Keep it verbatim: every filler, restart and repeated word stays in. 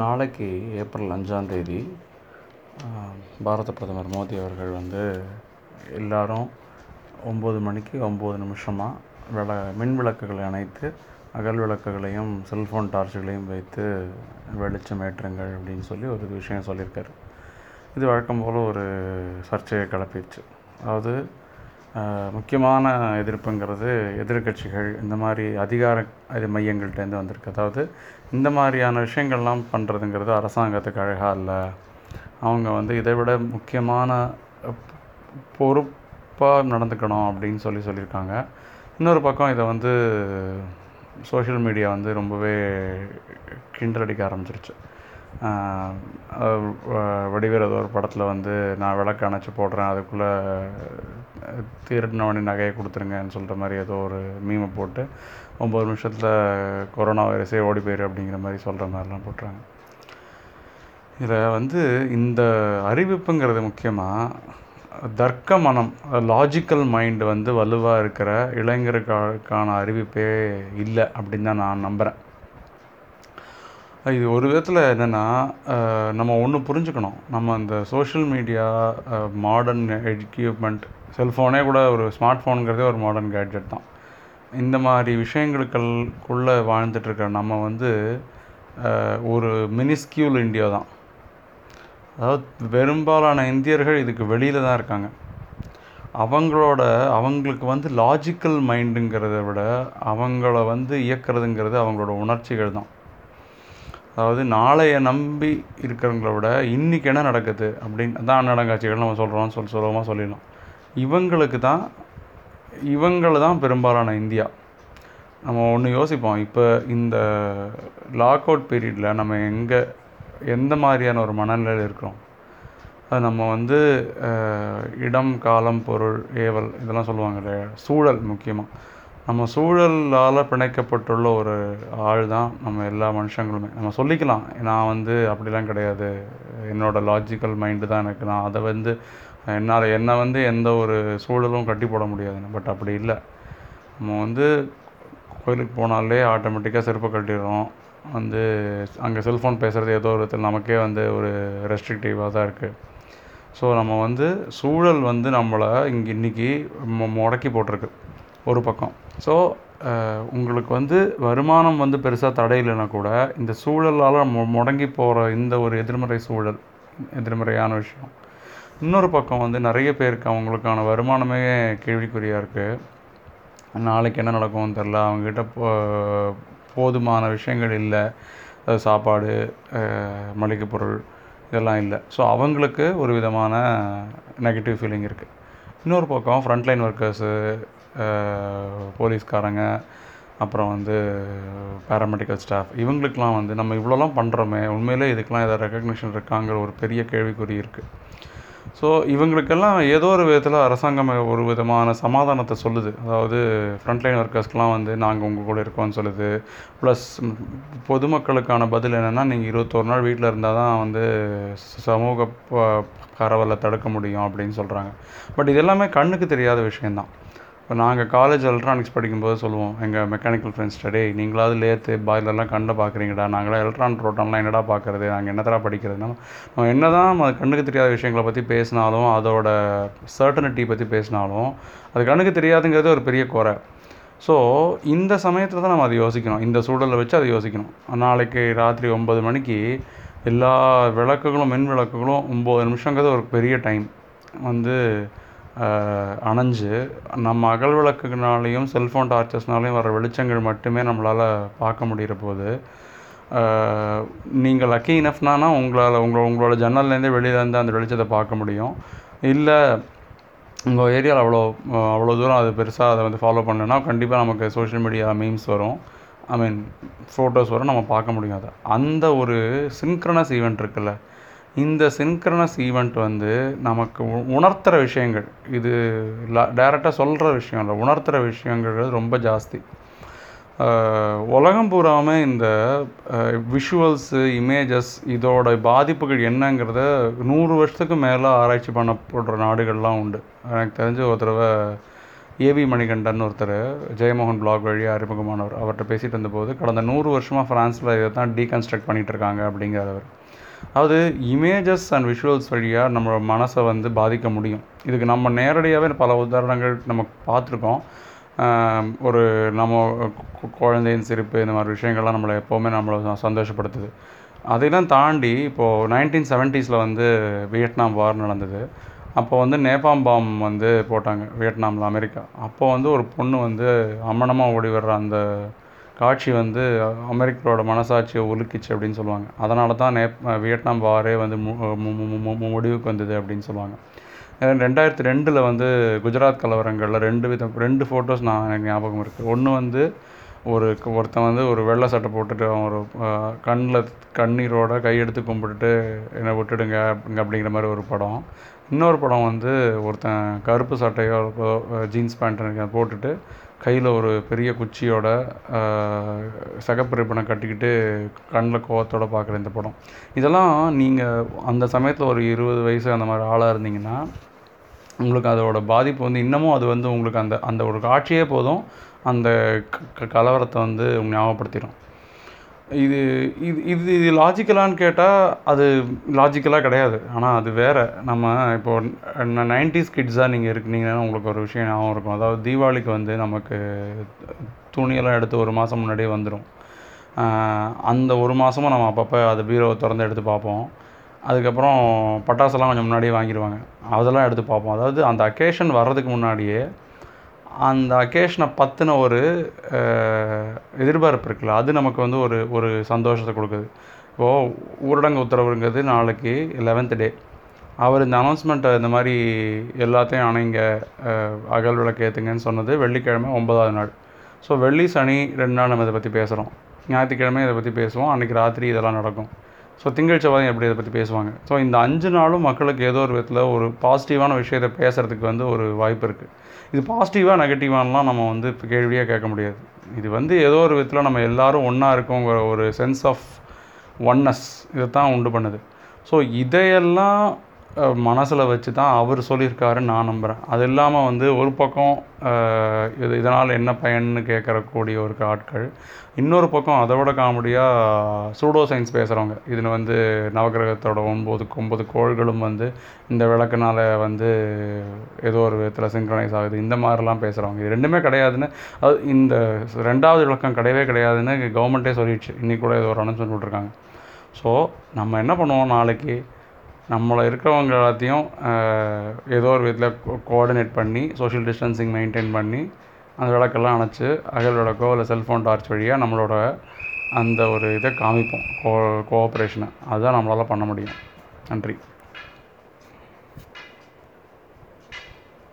நாளைக்கு ஏப்ரல் அஞ்சாம் தேதி பாரத பிரதமர் மோடி அவர்கள் வந்து எல்லாரும் ஒம்பது மணிக்கு ஒம்பது நிமிஷமாக விள மின் விளக்குகளை அணைத்து அகல் விளக்குகளையும் செல்ஃபோன் டார்ச்சுகளையும் வைத்து வெளிச்சம் ஏற்றுங்கள் அப்படின்னு சொல்லி ஒரு விஷயம் சொல்லியிருக்காரு. இது வழக்கம் போல் ஒரு சர்ச்சையை கிளப்பிடுச்சு. அதாவது முக்கியமான எதிர்ப்புங்கிறது எதிர்கட்சிகள் இந்த மாதிரி அதிகார இது மையங்கள்கிட்டேருந்து வந்திருக்கு. அதாவது இந்த மாதிரியான விஷயங்கள்லாம் பண்ணுறதுங்கிறது அரசாங்கத்துக்கு அழகாக இல்லை, அவங்க வந்து இதை விட முக்கியமான பொறுப்பாக நடந்துக்கணும் அப்படின்னு சொல்லி சொல்லியிருக்காங்க. இன்னொரு பக்கம் இதை வந்து சோஷியல் மீடியா வந்து ரொம்பவே கிண்டடிக்க ஆரம்பிச்சிருச்சு. வடிவேல் ஏதோ ஒரு படத்தில் வந்து நான் விளக்கு அணைச்சி போடுறேன், அதுக்குள்ளே திருடினவனே நகையை கொடுத்துருங்கன்னு சொல்கிற மாதிரி ஏதோ ஒரு மீமை போட்டு ஒம்பது நிமிஷத்தில் கொரோனா வைரஸே ஓடி போயிரு அப்படிங்கிற மாதிரி சொல்கிற மாதிரிலாம் போட்டுறாங்க. இதில் வந்து இந்த அறிவிப்புங்கிறது முக்கியமாக தர்க்க மனம் லாஜிக்கல் மைண்டு வந்து வலுவாக இருக்கிற இளைஞர்களுக்கான அறிவிப்பே இல்லை அப்படின்னு தான் நான் நம்புகிறேன். இது ஒரு விதத்தில் என்னென்னா நம்ம ஒன்று புரிஞ்சுக்கணும், நம்ம இந்த சோஷியல் மீடியா மாடர்ன் எக்யூப்மெண்ட், செல்ஃபோனே கூட ஒரு ஸ்மார்ட் ஃபோனுங்கிறதே ஒரு மாடர்ன் கேட்ஜெட் தான். இந்த மாதிரி விஷயங்களுக்குள்ளே வாழ்ந்துட்டுருக்க நம்ம வந்து ஒரு மினிஸ்கியூல் இந்தியா தான். அதாவது பெரும்பாலான இந்தியர்கள் இதுக்கு வெளியில் தான் இருக்காங்க. அவங்களோட அவங்களுக்கு வந்து லாஜிக்கல் மைண்டுங்கிறத விட அவங்கள வந்து இயக்கிறதுங்கிறது அவங்களோட உணர்ச்சிகள் தான். அதாவது நாளைய நம்பி இருக்கிறவங்கள விட இன்றைக்கி என்ன நடக்குது அப்படின்னு தான் அன்னடங்காட்சிகள் நம்ம சொல்கிறோம்னு சொல்லி சுலபமாக சொல்லிடலாம். இவங்களுக்கு தான் இவங்கள தான் பெரும்பாலான இந்தியா. நம்ம ஒன்று யோசிப்போம், இப்போ இந்த லாக் அவுட் பீரியடில் நம்ம எங்கே எந்த மாதிரியான ஒரு மனநிலையில் இருக்கிறோம், அது நம்ம வந்து இடம் காலம் பொருள் ஏவல் இதெல்லாம் சொல்லுவாங்க இல்லையா, சூழல், முக்கியமாக நம்ம சூழலால் பிணைக்கப்பட்டுள்ள ஒரு ஆள் தான் நம்ம எல்லா மனுஷங்களுமே. நம்ம சொல்லிக்கலாம் நான் வந்து அப்படிலாம் கிடையாது, என்னோடய லாஜிக்கல் மைண்டு தான் எனக்கு, நான் அதை வந்து என்னால் என்னை வந்து எந்த ஒரு சூழலும் கட்டி போட முடியாதுன்னு. பட் அப்படி இல்லை, நம்ம வந்து கோயிலுக்கு போனாலே ஆட்டோமேட்டிக்காக செருப்பு கட்டிடுறோம், வந்து அங்கே செல்ஃபோன் பேசுகிறது ஏதோ ஒரு விதத்தில் நமக்கே வந்து ஒரு ரெஸ்ட்ரிக்டிவாக தான் இருக்குது. ஸோ நம்ம வந்து சூழல் வந்து நம்மளை இங்கே இன்றைக்கி முடக்கி போட்டிருக்கு ஒரு பக்கம். ஸோ உங்களுக்கு வந்து வருமானம் வந்து பெருசாக தடையில்லைன்னா கூட இந்த சூழலால் மு முடங்கி போகிற இந்த ஒரு எதிர்மறை சூழல் எதிர்மறையான விஷயம். இன்னொரு பக்கம் வந்து நிறைய பேருக்கு அவங்களுக்கான வருமானமே கேள்விக்குறியாக இருக்குது, நாளைக்கு என்ன நடக்கும்னு தெரில, அவங்ககிட்ட போ போதுமான விஷயங்கள் இல்லை, சாப்பாடு மளிகை பொருள் இதெல்லாம் இல்லை. ஸோ அவங்களுக்கு ஒரு விதமான நெகட்டிவ் ஃபீலிங் இருக்குது. இன்னொரு பக்கம் ஃப்ரண்ட்லைன் ஒர்க்கர்ஸு, போலீஸ்காரங்க, அப்புறம் வந்து பேராமெடிக்கல் ஸ்டாஃப், இவங்களுக்கெலாம் வந்து நம்ம இவ்வளோலாம் பண்ணுறோமே, உண்மையிலே இதுக்கெலாம் ஏதாவது ரெக்கக்னிஷன் இருக்காங்கிற ஒரு பெரிய கேள்விக்குறி இருக்குது. ஸோ இவங்களுக்கெல்லாம் ஏதோ ஒரு விதத்தில் அரசாங்கம் ஒரு விதமான சமாதானத்தை சொல்லுது. அதாவது ஃப்ரண்ட்லைன் ஒர்க்கர்ஸ்க்கெலாம் வந்து நாங்கள் உங்கள் கூட இருக்கோம்னு சொல்லுது. ப்ளஸ் பொதுமக்களுக்கான பதில் என்னென்னா, நீங்கள் இருபத்தொரு நாள் வீட்டில் இருந்தால் தான் வந்து சமூக பரவலை தடுக்க முடியும் அப்படின்னு சொல்கிறாங்க. பட் இது எல்லாமே கண்ணுக்கு தெரியாத விஷயந்தான். இப்போ நாங்கள் காலேஜ் எலக்ட்ரானிக்ஸ் படிக்கும்போது சொல்லுவோம் எங்கள் மெக்கானிக்கல் ஃப்ரெண்ட்ஸ்கிட்ட, டே நீங்களாவது லேத்து பாய்லர்லாம் கண்ணில் பார்க்குறீங்கடா, நாங்களாம் எலக்ட்ரான் ரோட்டன்லாம் என்னடா பார்க்குறது, நாங்கள் என்னத்தடா படிக்கிறதுனா. நம்ம என்ன தான் அது கண்ணுக்கு தெரியாத விஷயங்களை பற்றி பேசினாலும், அதோட சர்டனிட்டி பற்றி பேசினாலும், அது கண்ணுக்கு தெரியாதுங்கிறது ஒரு பெரிய குறை. ஸோ இந்த சமயத்தில் தான் நம்ம அதை யோசிக்கணும், இந்த சூழலை வச்சு அதை யோசிக்கணும். நாளைக்கு ராத்திரி ஒம்பது மணிக்கு எல்லா விளக்குகளும் மின் விளக்குகளும் ஒம்பது நிமிஷங்கிறது ஒரு பெரிய டைம் வந்து அணைஞ்சு நம்ம அகல் விளக்குனாலேயும் செல்ஃபோன் டார்ச்சஸ்னாலேயும் வர வெளிச்சங்கள் மட்டுமே நம்மளால் பார்க்க முடிகிற போது, நீங்கள் லக்கி இனஃப்னா உங்களால் உங்களை உங்களோட ஜன்னல்லேருந்து வெளியிலேருந்து அந்த வெளிச்சத்தை பார்க்க முடியும். இல்லை உங்கள் ஏரியாவில் அவ்வளோ அவ்வளோ தூரம் அது பெருசாக அதை வந்து ஃபாலோ பண்ணலைன்னா கண்டிப்பாக நமக்கு சோஷியல் மீடியா மீம்ஸ் வரும், ஐ மீன் ஃபோட்டோஸ் வரும், நம்ம பார்க்க முடியும் அதை. அந்த ஒரு சின்க்ரனஸ் ஈவெண்ட் இருக்குல்ல, இந்த சின்க்ரனஸ் ஈவெண்ட் வந்து நமக்கு உணர்த்துகிற விஷயங்கள், இது டைரெக்டாக சொல்கிற விஷயம் இல்லை, உணர்த்துகிற விஷயங்கள் ரொம்ப ஜாஸ்தி. உலகம் பூராமே இந்த விஷுவல்ஸு இமேஜஸ் இதோட பாதிப்புகள் என்னங்கிறத நூறு வருஷத்துக்கு மேலே ஆராய்ச்சி பண்ணப்படுற நாடுகள்லாம் உண்டு. எனக்கு தெரிஞ்ச ஒரு தடவை ஏவி மணிகண்டன் ஒருத்தர் ஜெயமோகன் பிளாக் வழியாக அறிமுகமானவர், அவர்கிட்ட பேசிகிட்டு இருந்தபோது கடந்த நூறு வருஷமாக ஃப்ரான்ஸில் இதை தான் டீகன்ஸ்ட்ரக்ட் பண்ணிகிட்டு இருக்காங்க அப்படிங்கிறவர். அதாவது இமேஜஸ் அண்ட் விஷுவல்ஸ் வழியாக நம்ம மனசை வந்து பாதிக்க முடியும். இதுக்கு நம்ம நேரடியாகவே பல உதாரணங்கள் நம்ம பார்த்துருக்கோம். ஒரு நம்ம குழந்தையின் சிரிப்பு, இந்த மாதிரி விஷயங்கள்லாம் நம்மளை எப்போவுமே நம்மளை சந்தோஷப்படுத்துது. அதெல்லாம் தாண்டி இப்போது நைன்டீன் செவன்ட்டீஸில் வந்து வியட்நாம் வார் நடந்தது. அப்போ வந்து நேபாம் பாம் வந்து போட்டாங்க வியட்நாமில், அமெரிக்கா. அப்போ வந்து ஒரு பொண்ணு வந்து அம்மனமாக ஓடி வர்ற அந்த காட்சி வந்து அமெரிக்கரோட மனசாட்சியை உலுக்கிச்சு அப்படின்னு சொல்லுவாங்க. அதனால தான் நே வியட்நாம் வாரே வந்து முடிவுக்கு வந்தது அப்படின்னு சொல்லுவாங்க. ரெண்டாயிரத்தி ரெண்டில் வந்து குஜராத் கலவரங்களில் ரெண்டு விதம் ரெண்டு ஃபோட்டோஸ் நான் எனக்கு ஞாபகம் இருக்குது. ஒன்று வந்து ஒரு ஒருத்தன் வந்து ஒரு வெள்ளை சட்டை போட்டுட்டு ஒரு கண்ணில் கண்ணீரோட கையெடுத்து கும்பிட்டுட்டு என்னை விட்டுடுங்க அப்படிங்கிற மாதிரி ஒரு படம். இன்னொரு படம் வந்து ஒருத்தன் கருப்பு சட்டையோ ஜீன்ஸ் பேண்ட்டு போட்டுட்டு கையில் ஒரு பெரிய குச்சியோட சகப்பு ரிப்பனை கட்டிக்கிட்டு கண்ணில் கோவத்தோடு பார்க்குற இந்த படம். இதெல்லாம் நீங்கள் அந்த சமயத்தில் ஒரு இருபது வயசு அந்த மாதிரி ஆளாக இருந்தீங்கன்னா உங்களுக்கு அதோட பாதிப்பு வந்து இன்னமும் அது வந்து உங்களுக்கு அந்த அந்த ஒரு காட்சியே போதும் அந்த க கலவரத்தை வந்து ஞாபகப்படுத்திடும். இது இது இது இது லாஜிக்கலான்னு கேட்டால் அது லாஜிக்கலாக கிடையாது, ஆனால் அது வேறு. நம்ம இப்போது நைன்டிஸ் கிட்ஸாக நீங்கள் இருக்கீங்கன்னா உங்களுக்கு ஒரு விஷயம் ஞாபகம் இருக்கும். அதாவது தீபாவளிக்கு வந்து நமக்கு துணியெல்லாம் எடுத்து ஒரு மாதம் முன்னாடியே வந்துடும். அந்த ஒரு மாதமும் நம்ம அப்பப்போ அதை பீரோவை திறந்து எடுத்து பார்ப்போம். அதுக்கப்புறம் பட்டாசெல்லாம் கொஞ்சம் முன்னாடியே வாங்கிடுவாங்க, அதெல்லாம் எடுத்து பார்ப்போம். அதாவது அந்த அக்கேஷன் வர்றதுக்கு முன்னாடியே அந்த அக்கேஷனை பற்றின ஒரு எதிர்பார்ப்பு இருக்குல்ல, அது நமக்கு வந்து ஒரு ஒரு சந்தோஷத்தை கொடுக்குது. இப்போது ஊரடங்கு உத்தரவுங்கிறது நாளைக்கு லெவன்த் டே. அவர் இந்த அனௌன்ஸ்மெண்ட்டை இந்த மாதிரி எல்லாத்தையும் அணைங்க, அகல் விளக்கு ஏற்றுங்கன்னு சொன்னது வெள்ளிக்கிழமை ஒன்பதாவது நாள். ஸோ வெள்ளி சனி ரெண்டு நாள் நம்ம இதை பற்றி பேசுகிறோம், ஞாயிற்றுக்கிழமை இதை பற்றி பேசுவோம், அன்றைக்கி ராத்திரி இதெல்லாம் நடக்கும். ஸோ திங்கள் செவ்வாய் எப்படி இதை பற்றி பேசுவாங்க. ஸோ இந்த அஞ்சு நாளும் மக்களுக்கு ஏதோ ஒரு விதத்தில் ஒரு பாசிட்டிவான விஷயத்தை பேசுகிறதுக்கு வந்து ஒரு வாய்ப்பு இருக்குது. இது பாசிட்டிவாக நெகட்டிவானலாம் நம்ம வந்து இப்போ கேள்வியாக கேட்க முடியாது. இது வந்து ஏதோ ஒரு விதத்தில் நம்ம எல்லோரும் ஒன்றா இருக்கோங்கிற ஒரு சென்ஸ் ஆஃப் ஒன்னஸ் இதை தான் உண்டு பண்ணுது. ஸோ இதையெல்லாம் மனசில் வச்சு தான் அவர் சொல்லியிருக்காருன்னு நான் நம்புகிறேன். அது இல்லாமல் வந்து ஒரு பக்கம் இது இதனால் என்ன பயன்னு கேட்கறக்கூடிய ஒரு ஆட்கள், இன்னொரு பக்கம் அதை விட காமெடியாக சூடோ சயின்ஸ் பேசுகிறவங்க, இதில் வந்து நவகிரகத்தோட ஒன்பது ஒன்பது கோள்களும் வந்து இந்த விளக்குனால் வந்து ஏதோ ஒரு விதத்தில் சிங்க்ரனைஸ் ஆகுது, இந்த மாதிரிலாம் பேசுகிறவங்க. இது ரெண்டுமே கிடையாதுன்னு, அது இந்த ரெண்டாவது விளக்கம் கிடையவே கிடையாதுன்னு கவர்மெண்ட்டே சொல்லிடுச்சு. இன்றைக்கி கூட ஏதோ ஒரு அனௌன்ஸ்மெண்ட் போட்டிருக்காங்க. ஸோ நம்ம என்ன பண்ணுவோம், நாளைக்கு நம்மளை இருக்கிறவங்க எல்லாத்தையும் ஏதோ ஒரு விதத்தில் கோஆர்டினேட் பண்ணி சோஷியல் டிஸ்டன்சிங் மெயின்டைன் பண்ணி அந்த விளக்கெல்லாம் அணைச்சி அகல் விளக்கோ இல்லை செல்ஃபோன் டார்ச் வழியாக நம்மளோட அந்த ஒரு இதை காமிப்போம், கோ கோஆப்ரேஷனை. அதுதான் நம்மளால் பண்ண முடியும். நன்றி.